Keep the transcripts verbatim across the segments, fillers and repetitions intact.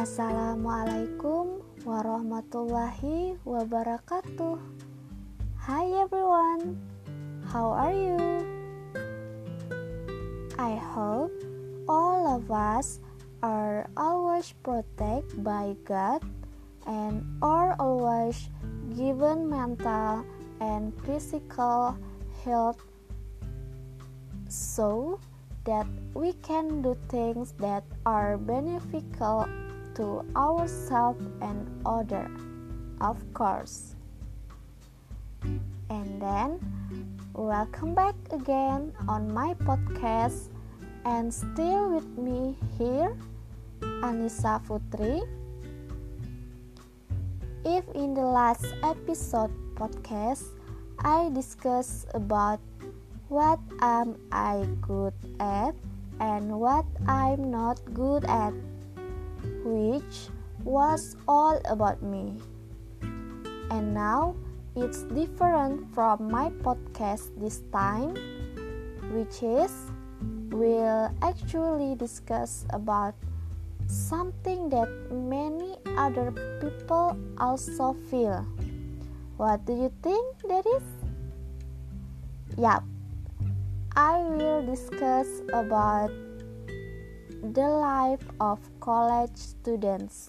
Assalamualaikum warahmatullahi wabarakatuh. Hi everyone, how are you? I hope all of us are always protected by God and are always given mental and physical health so that we can do things that are beneficial to ourselves and others, of course. And then, welcome back again on my podcast, and still with me here, Anissa Futri. If in the last episode podcast, I discussed about what am I good at and what I'm not good at, which was all about me. And now it's different from my podcast this time, which is we'll actually discuss about something that many other people also feel. What do you think that is? Yup. I will discuss about the life of college students.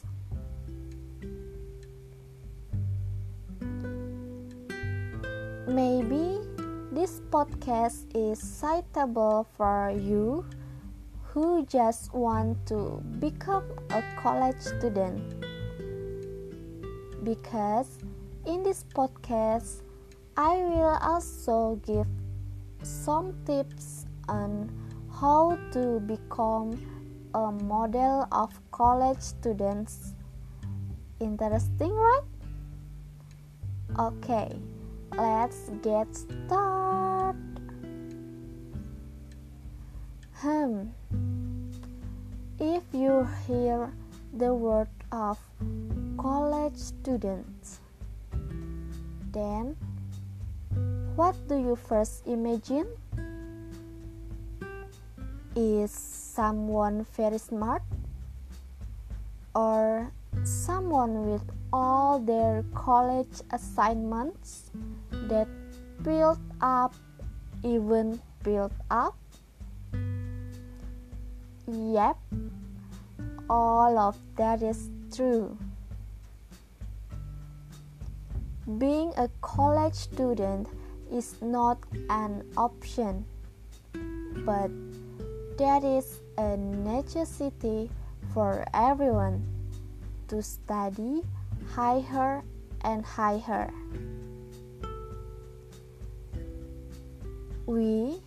Maybe this podcast is suitable for you who just want to become a college student, because in this podcast I will also give some tips on how to become a model of college students. Interesting, right? Okay, let's get started. Hmm. If you hear the word of college students, then what do you first imagine? Is someone very smart? Or someone with all their college assignments that built up, even built up? Yep, all of that is true. Being a college student is not an option, but that is a necessity for everyone to study higher and higher. We,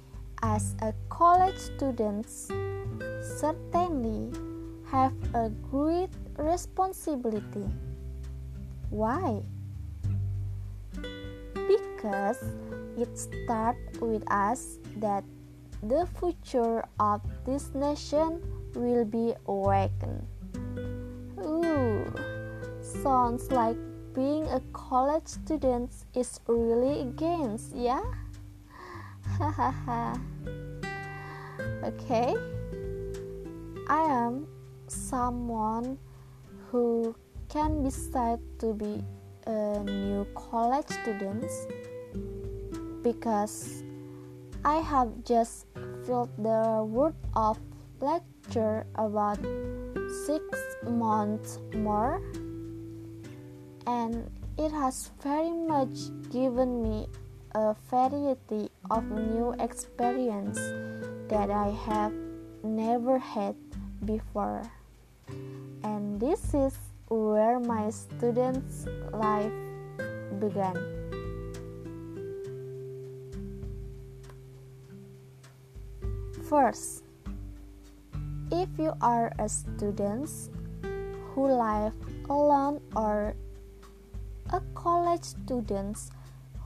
as a college students, certainly have a great responsibility. Why? Because it starts with us that the future of this nation will be awakened. Ooh, sounds like being a college student is really against, yeah? Hahaha. Okay, I am someone who can decide to be a new college student because I have just filled the word of lecture about six months more, and it has very much given me a variety of new experience that I have never had before. And this is where my students' life began. First, if you are a student who lives alone or a college student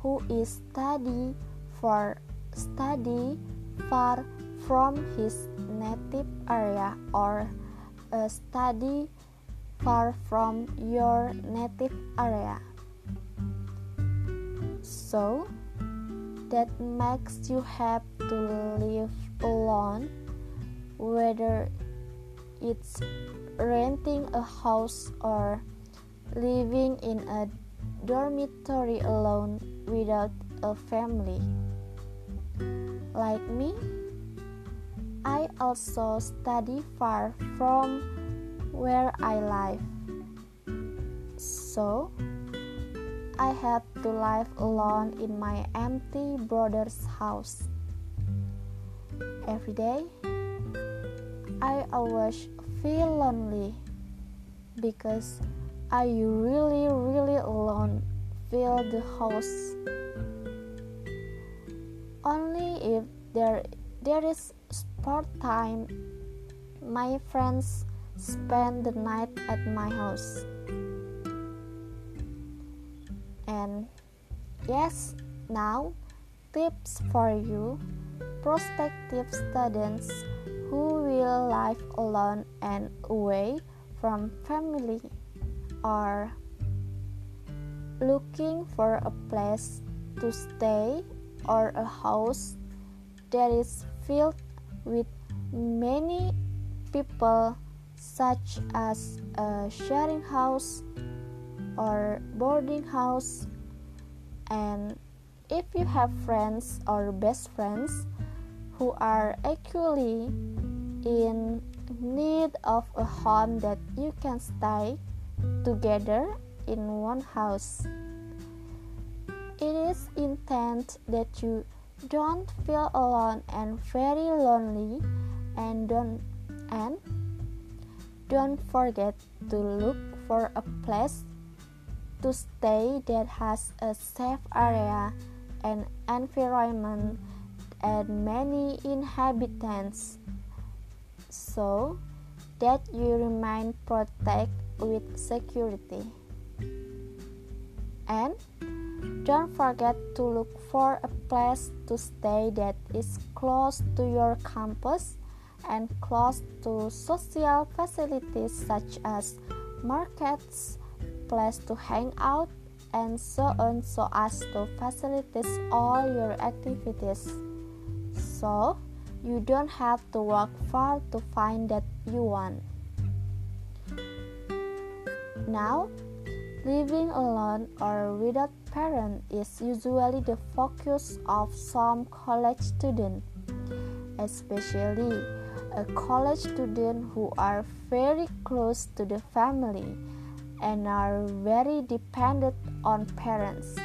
who is study for study far from his native area or a study far from your native area, so that makes you have to live alone, whether it's renting a house or living in a dormitory alone without a family. Like me, I also study far from where I live. So, I had to live alone in my empty brother's house. Every day, I always feel lonely because I really, really alone feel the house. Only if there there is spare time, my friends spend the night at my house. And yes, now tips for you, prospective students who will live alone and away from family, or looking for a place to stay or a house that is filled with many people, such as a sharing house or boarding house. And if you have friends or best friends who are actually in need of a home that you can stay together in one house, it is intent that you don't feel alone and very lonely, and don't and don't forget to look for a place to stay that has a safe area and environment and many inhabitants, so that you remain protected with security. And don't forget to look for a place to stay that is close to your campus and close to social facilities such as markets, place to hang out, and so on, so as to facilitate all your activities, so you don't have to walk far to find that you want. Now, living alone or without parents is usually the focus of some college students, especially a college student who are very close to the family and are very dependent on parents.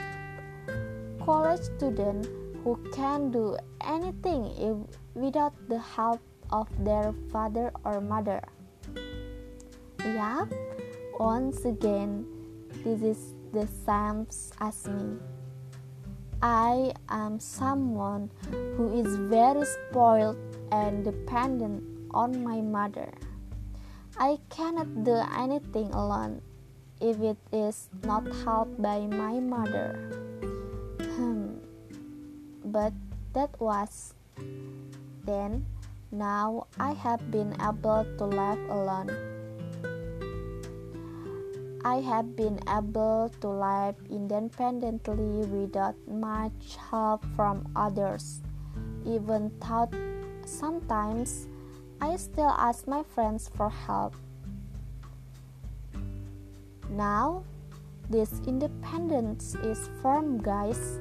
College students who can do anything if, without the help of their father or mother. Yep, once again, this is the same as me. I am someone who is very spoiled and dependent on my mother. I cannot do anything alone if it is not helped by my mother. Hmm. But that was then. Now I have been able to live alone. I have been able to live independently without much help from others. Even though sometimes I still ask my friends for help. Now, this independence is firm, guys.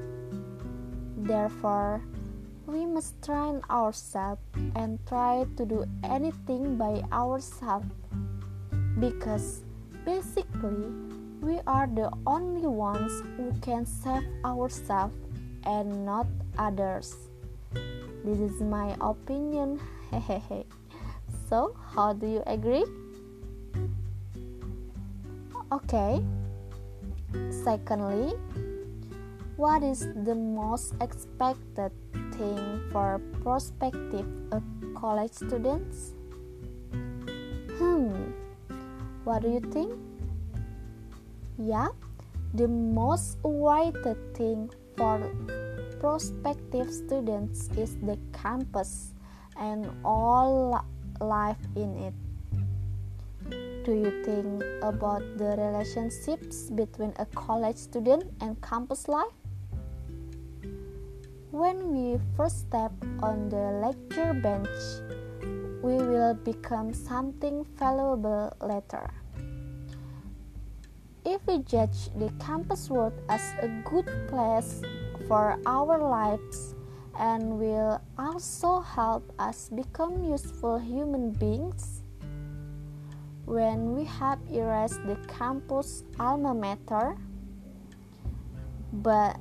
Therefore, we must train ourselves and try to do anything by ourselves, because basically, we are the only ones who can save ourselves and not others. This is my opinion. So, how do you agree? Okay, secondly, what is the most expected thing for prospective college students? Hmm, what do you think? Yeah, the most awaited thing for prospective students is the campus and all life in it. Do you think about the relationships between a college student and campus life? When we first step on the lecture bench, we will become something valuable later. If we judge the campus world as a good place for our lives and will also help us become useful human beings, when we have erased the campus alma mater, but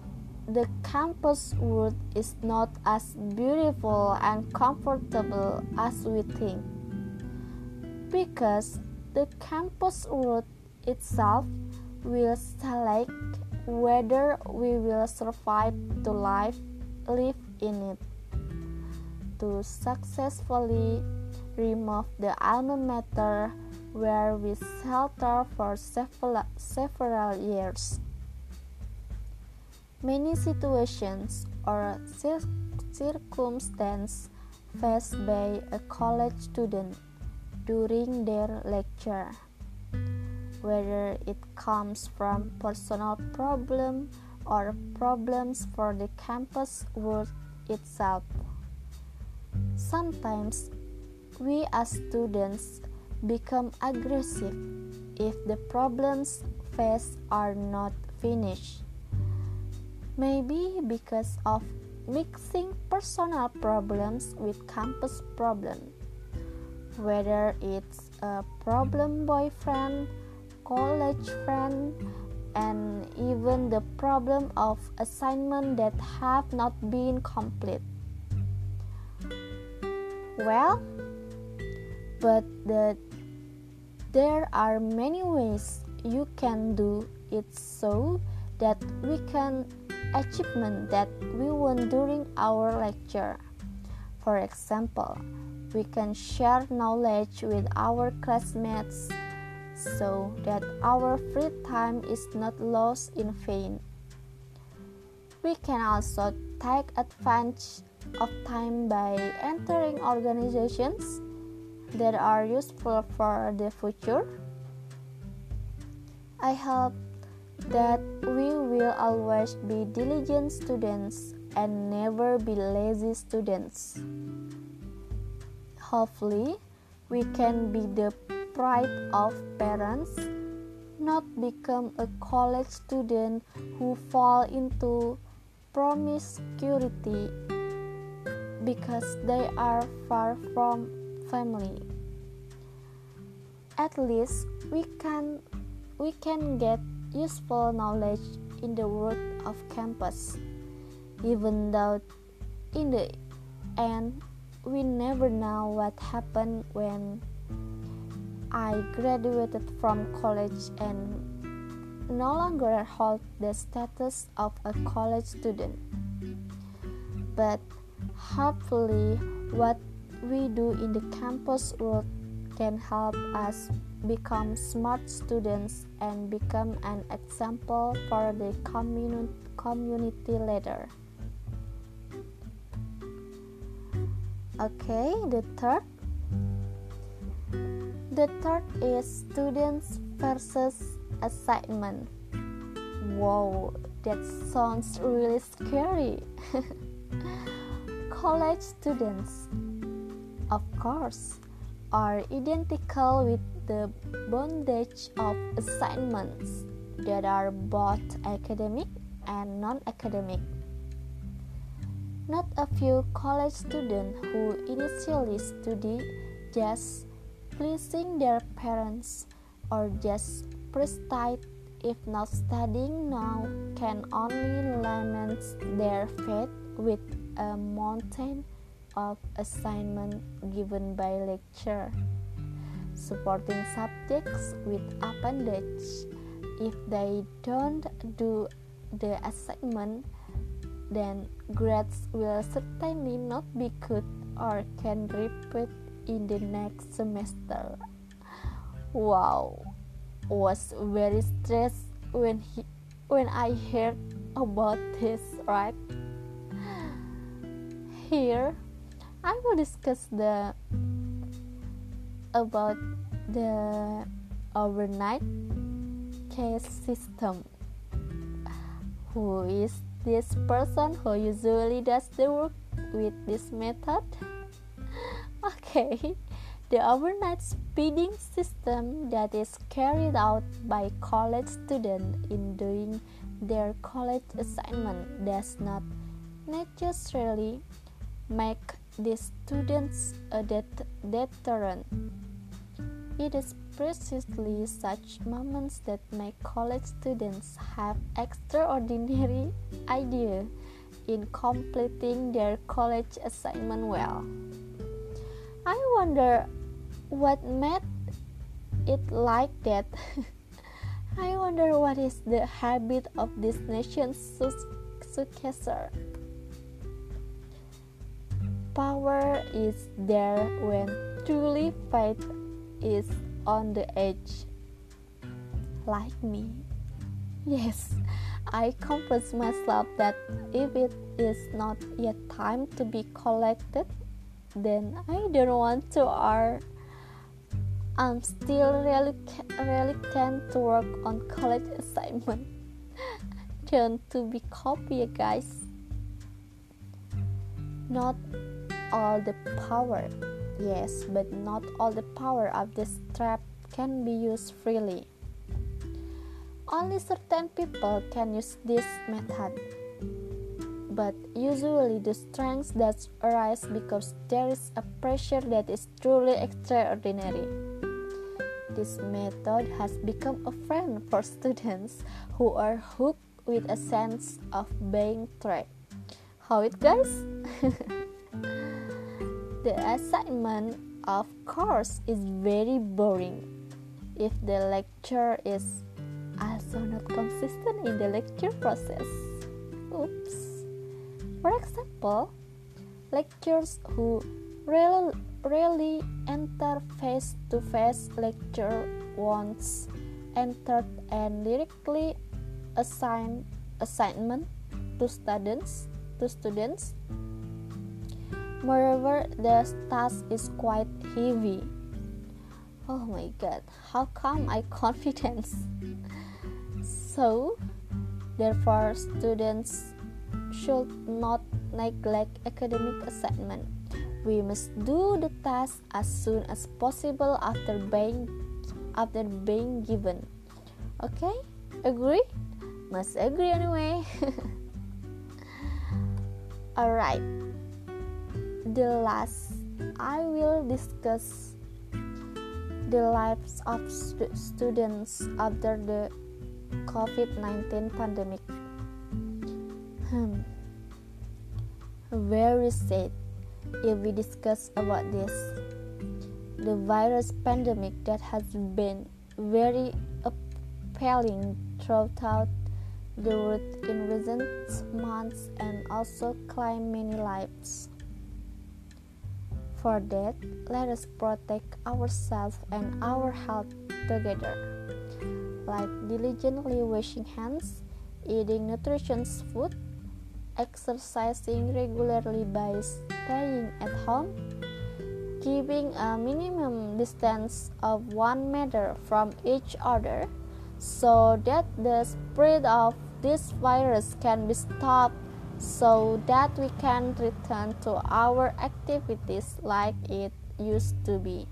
the campus world is not as beautiful and comfortable as we think, because the campus world itself will select whether we will survive to life, live in it. To successfully remove the alma mater where we shelter for several, several years. Many situations or cir- circumstances faced by a college student during their lecture, whether it comes from personal problem or problems for the campus world itself. Sometimes we as students become aggressive if the problems faced are not finished. Maybe because of mixing personal problems with campus problems, whether it's a problem boyfriend, college friend, and even the problem of assignment that have not been complete. Well, but the, there are many ways you can do it so that we can achievement that we won during our lecture. For example, we can share knowledge with our classmates, so that our free time is not lost in vain. We can also take advantage of time by entering organizations that are useful for the future. I hope that we will always be diligent students and never be lazy students. Hopefully, we can be the pride of parents, not become a college student who fall into promiscuity because they are far from family. At least we can we can get useful knowledge in the world of campus, even though in the end we never know what happened when I graduated from college and no longer hold the status of a college student. But hopefully, what we do in the campus world can help us become smart students and become an example for the commun- community later. Okay, the third. The third is students versus assignment. Wow, that sounds really scary. College students, of course, are identical with the bondage of assignments that are both academic and non-academic. Not a few college students who initially study just pleasing their parents or just prestige if not studying now can only lament their fate with a mountain of assignment given by lecture, supporting subjects with appendage. If they don't do the assignment, then grades will certainly not be good or can repeat in the next semester. Wow, was very stressed when he, when I heard about this, right? Here, I will discuss the about the overnight case system. Who is this person who usually does the work with this method? Okay, the overnight speeding system that is carried out by college students in doing their college assignment does not necessarily make the students a det- deterrent. It is precisely such moments that make college students have extraordinary idea in completing their college assignment well. I wonder what made it like that. I wonder what is the habit of this nation's successor. Power is there when truly faith is on the edge. Like me. Yes, I convince myself that if it is not yet time to be collected, then I don't want to or I'm still relic- reluctant to work on college assignment. Don't to be copied, guys. Not all the power, yes, but not all the power of this trap can be used freely. Only certain people can use this method, but usually the strength that arises because there is a pressure that is truly extraordinary. This method has become a friend for students who are hooked with a sense of being trapped. How it goes? The assignment, of course, is very boring. If the lecture is also not consistent in the lecture process. Oops. For example, lecturers who rarely, rarely enter face-to-face lecture once entered and directly assign assignment to students. To students. Moreover, the task is quite heavy. Oh my god, how come I confidence? So, therefore, students should not neglect academic assignment. We must do the task as soon as possible after being after being given. Okay? Agree? Must agree anyway. Alright. The last I will discuss the lives of stu- students after the covid nineteen pandemic. Hmm. Very sad if we discuss about this. The virus pandemic that has been very appalling throughout the world in recent months and also claimed many lives. For that, let us protect ourselves and our health together, like diligently washing hands, eating nutritious food, exercising regularly by staying at home, keeping a minimum distance of one meter from each other so that the spread of this virus can be stopped, so that we can return to our activities like it used to be.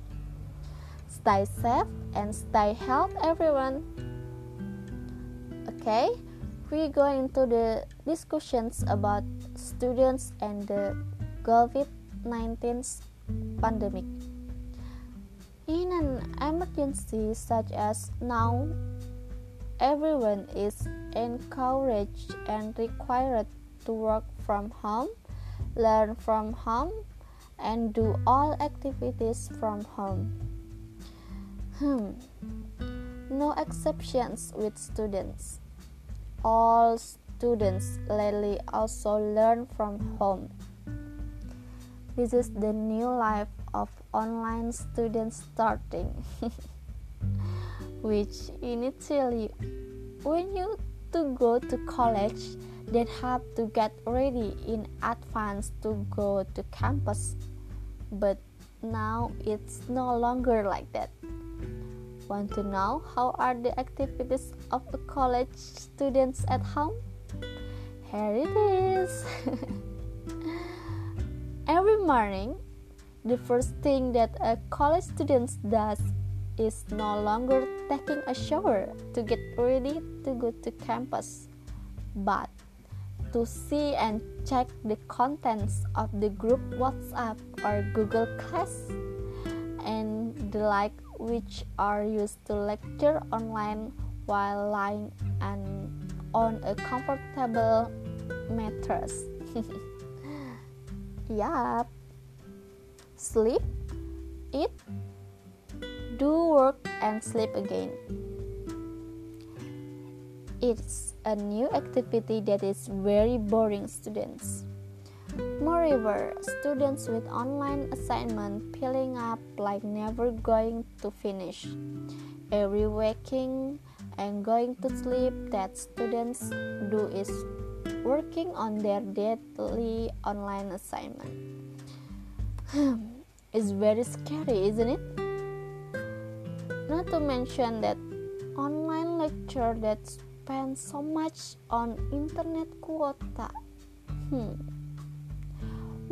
Stay safe and stay healthy, everyone. Okay, we go into the discussions about students and the covid nineteen pandemic. In an emergency such as now, everyone is encouraged and required to work from home, learn from home, and do all activities from home. Hmm. No exceptions with students. All students lately also learn from home. This is the new life of online students starting, which initially, when you to go to college, they have to get ready in advance to go to campus. But now it's no longer like that. Want to know how are the activities of the college students at home? Here it is. Every morning, The first thing that a college student does is no longer taking a shower to get ready to go to campus, but to see and check the contents of the group WhatsApp or Google Class and the like, which are used to lecture online while lying and on a comfortable mattress. Yup. Sleep, eat, do work, and sleep again. It's a new activity that is very boring students. Moreover, students with online assignment piling up like never going to finish. Every waking and going to sleep that students do is working on their daily online assignment. It's very scary, isn't it? Not to mention that online lecture that spend so much on internet quota. Hmm.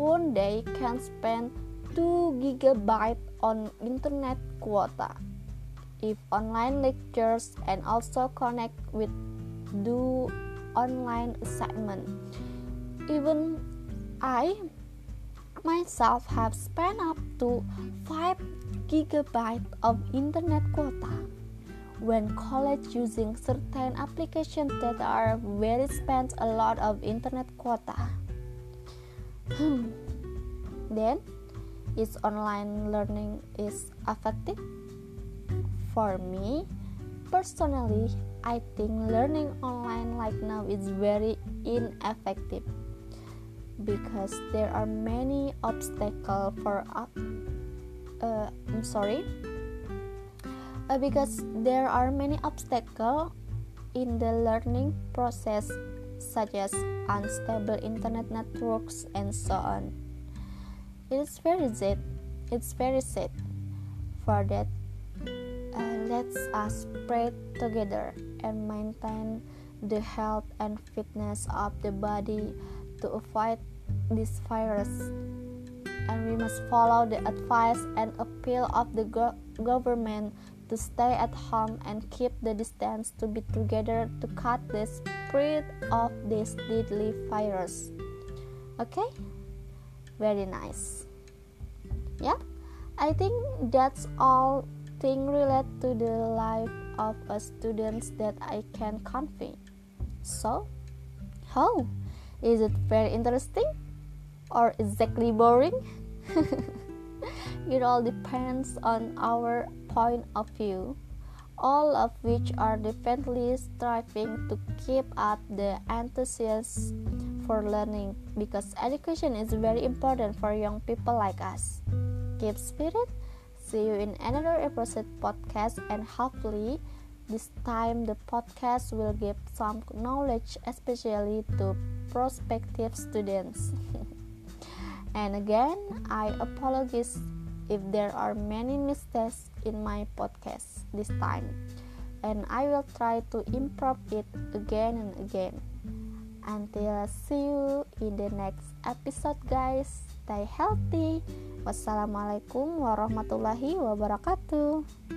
One day can spend two gigabytes on internet quota if online lectures and also connect with do online assignment. Even I myself have spent up to five gigabytes of internet quota when college using certain applications that are very spent a lot of internet quota. Hmm. Then, is online learning is affected? For me, personally, I think learning online like now is very ineffective because there are many obstacles for up. Uh, I'm sorry. Uh, because there are many obstacles in the learning process, such as unstable internet networks and so on. It's very sad. It's very sad. For that, uh, let us pray together and maintain the health and fitness of the body to avoid this virus. And we must follow the advice and appeal of the go- government to stay at home and keep the distance to be together to cut the spread of this deadly virus. Okay? Very nice. Yeah, I think that's all thing related to the life of a student that I can convey. So, how? Is it very interesting? Or exactly boring? It all depends on our point of view, all of which are definitely striving to keep up the enthusiasm for learning because education is very important for young people like us. Keep spirit. See you in another episode podcast, and hopefully this time the podcast will give some knowledge, especially to prospective students. And again, I apologize if there are many mistakes in my podcast this time, and I will try to improve it again and again. Until I see you in the next episode, guys. Stay healthy. Wassalamualaikum warahmatullahi wabarakatuh.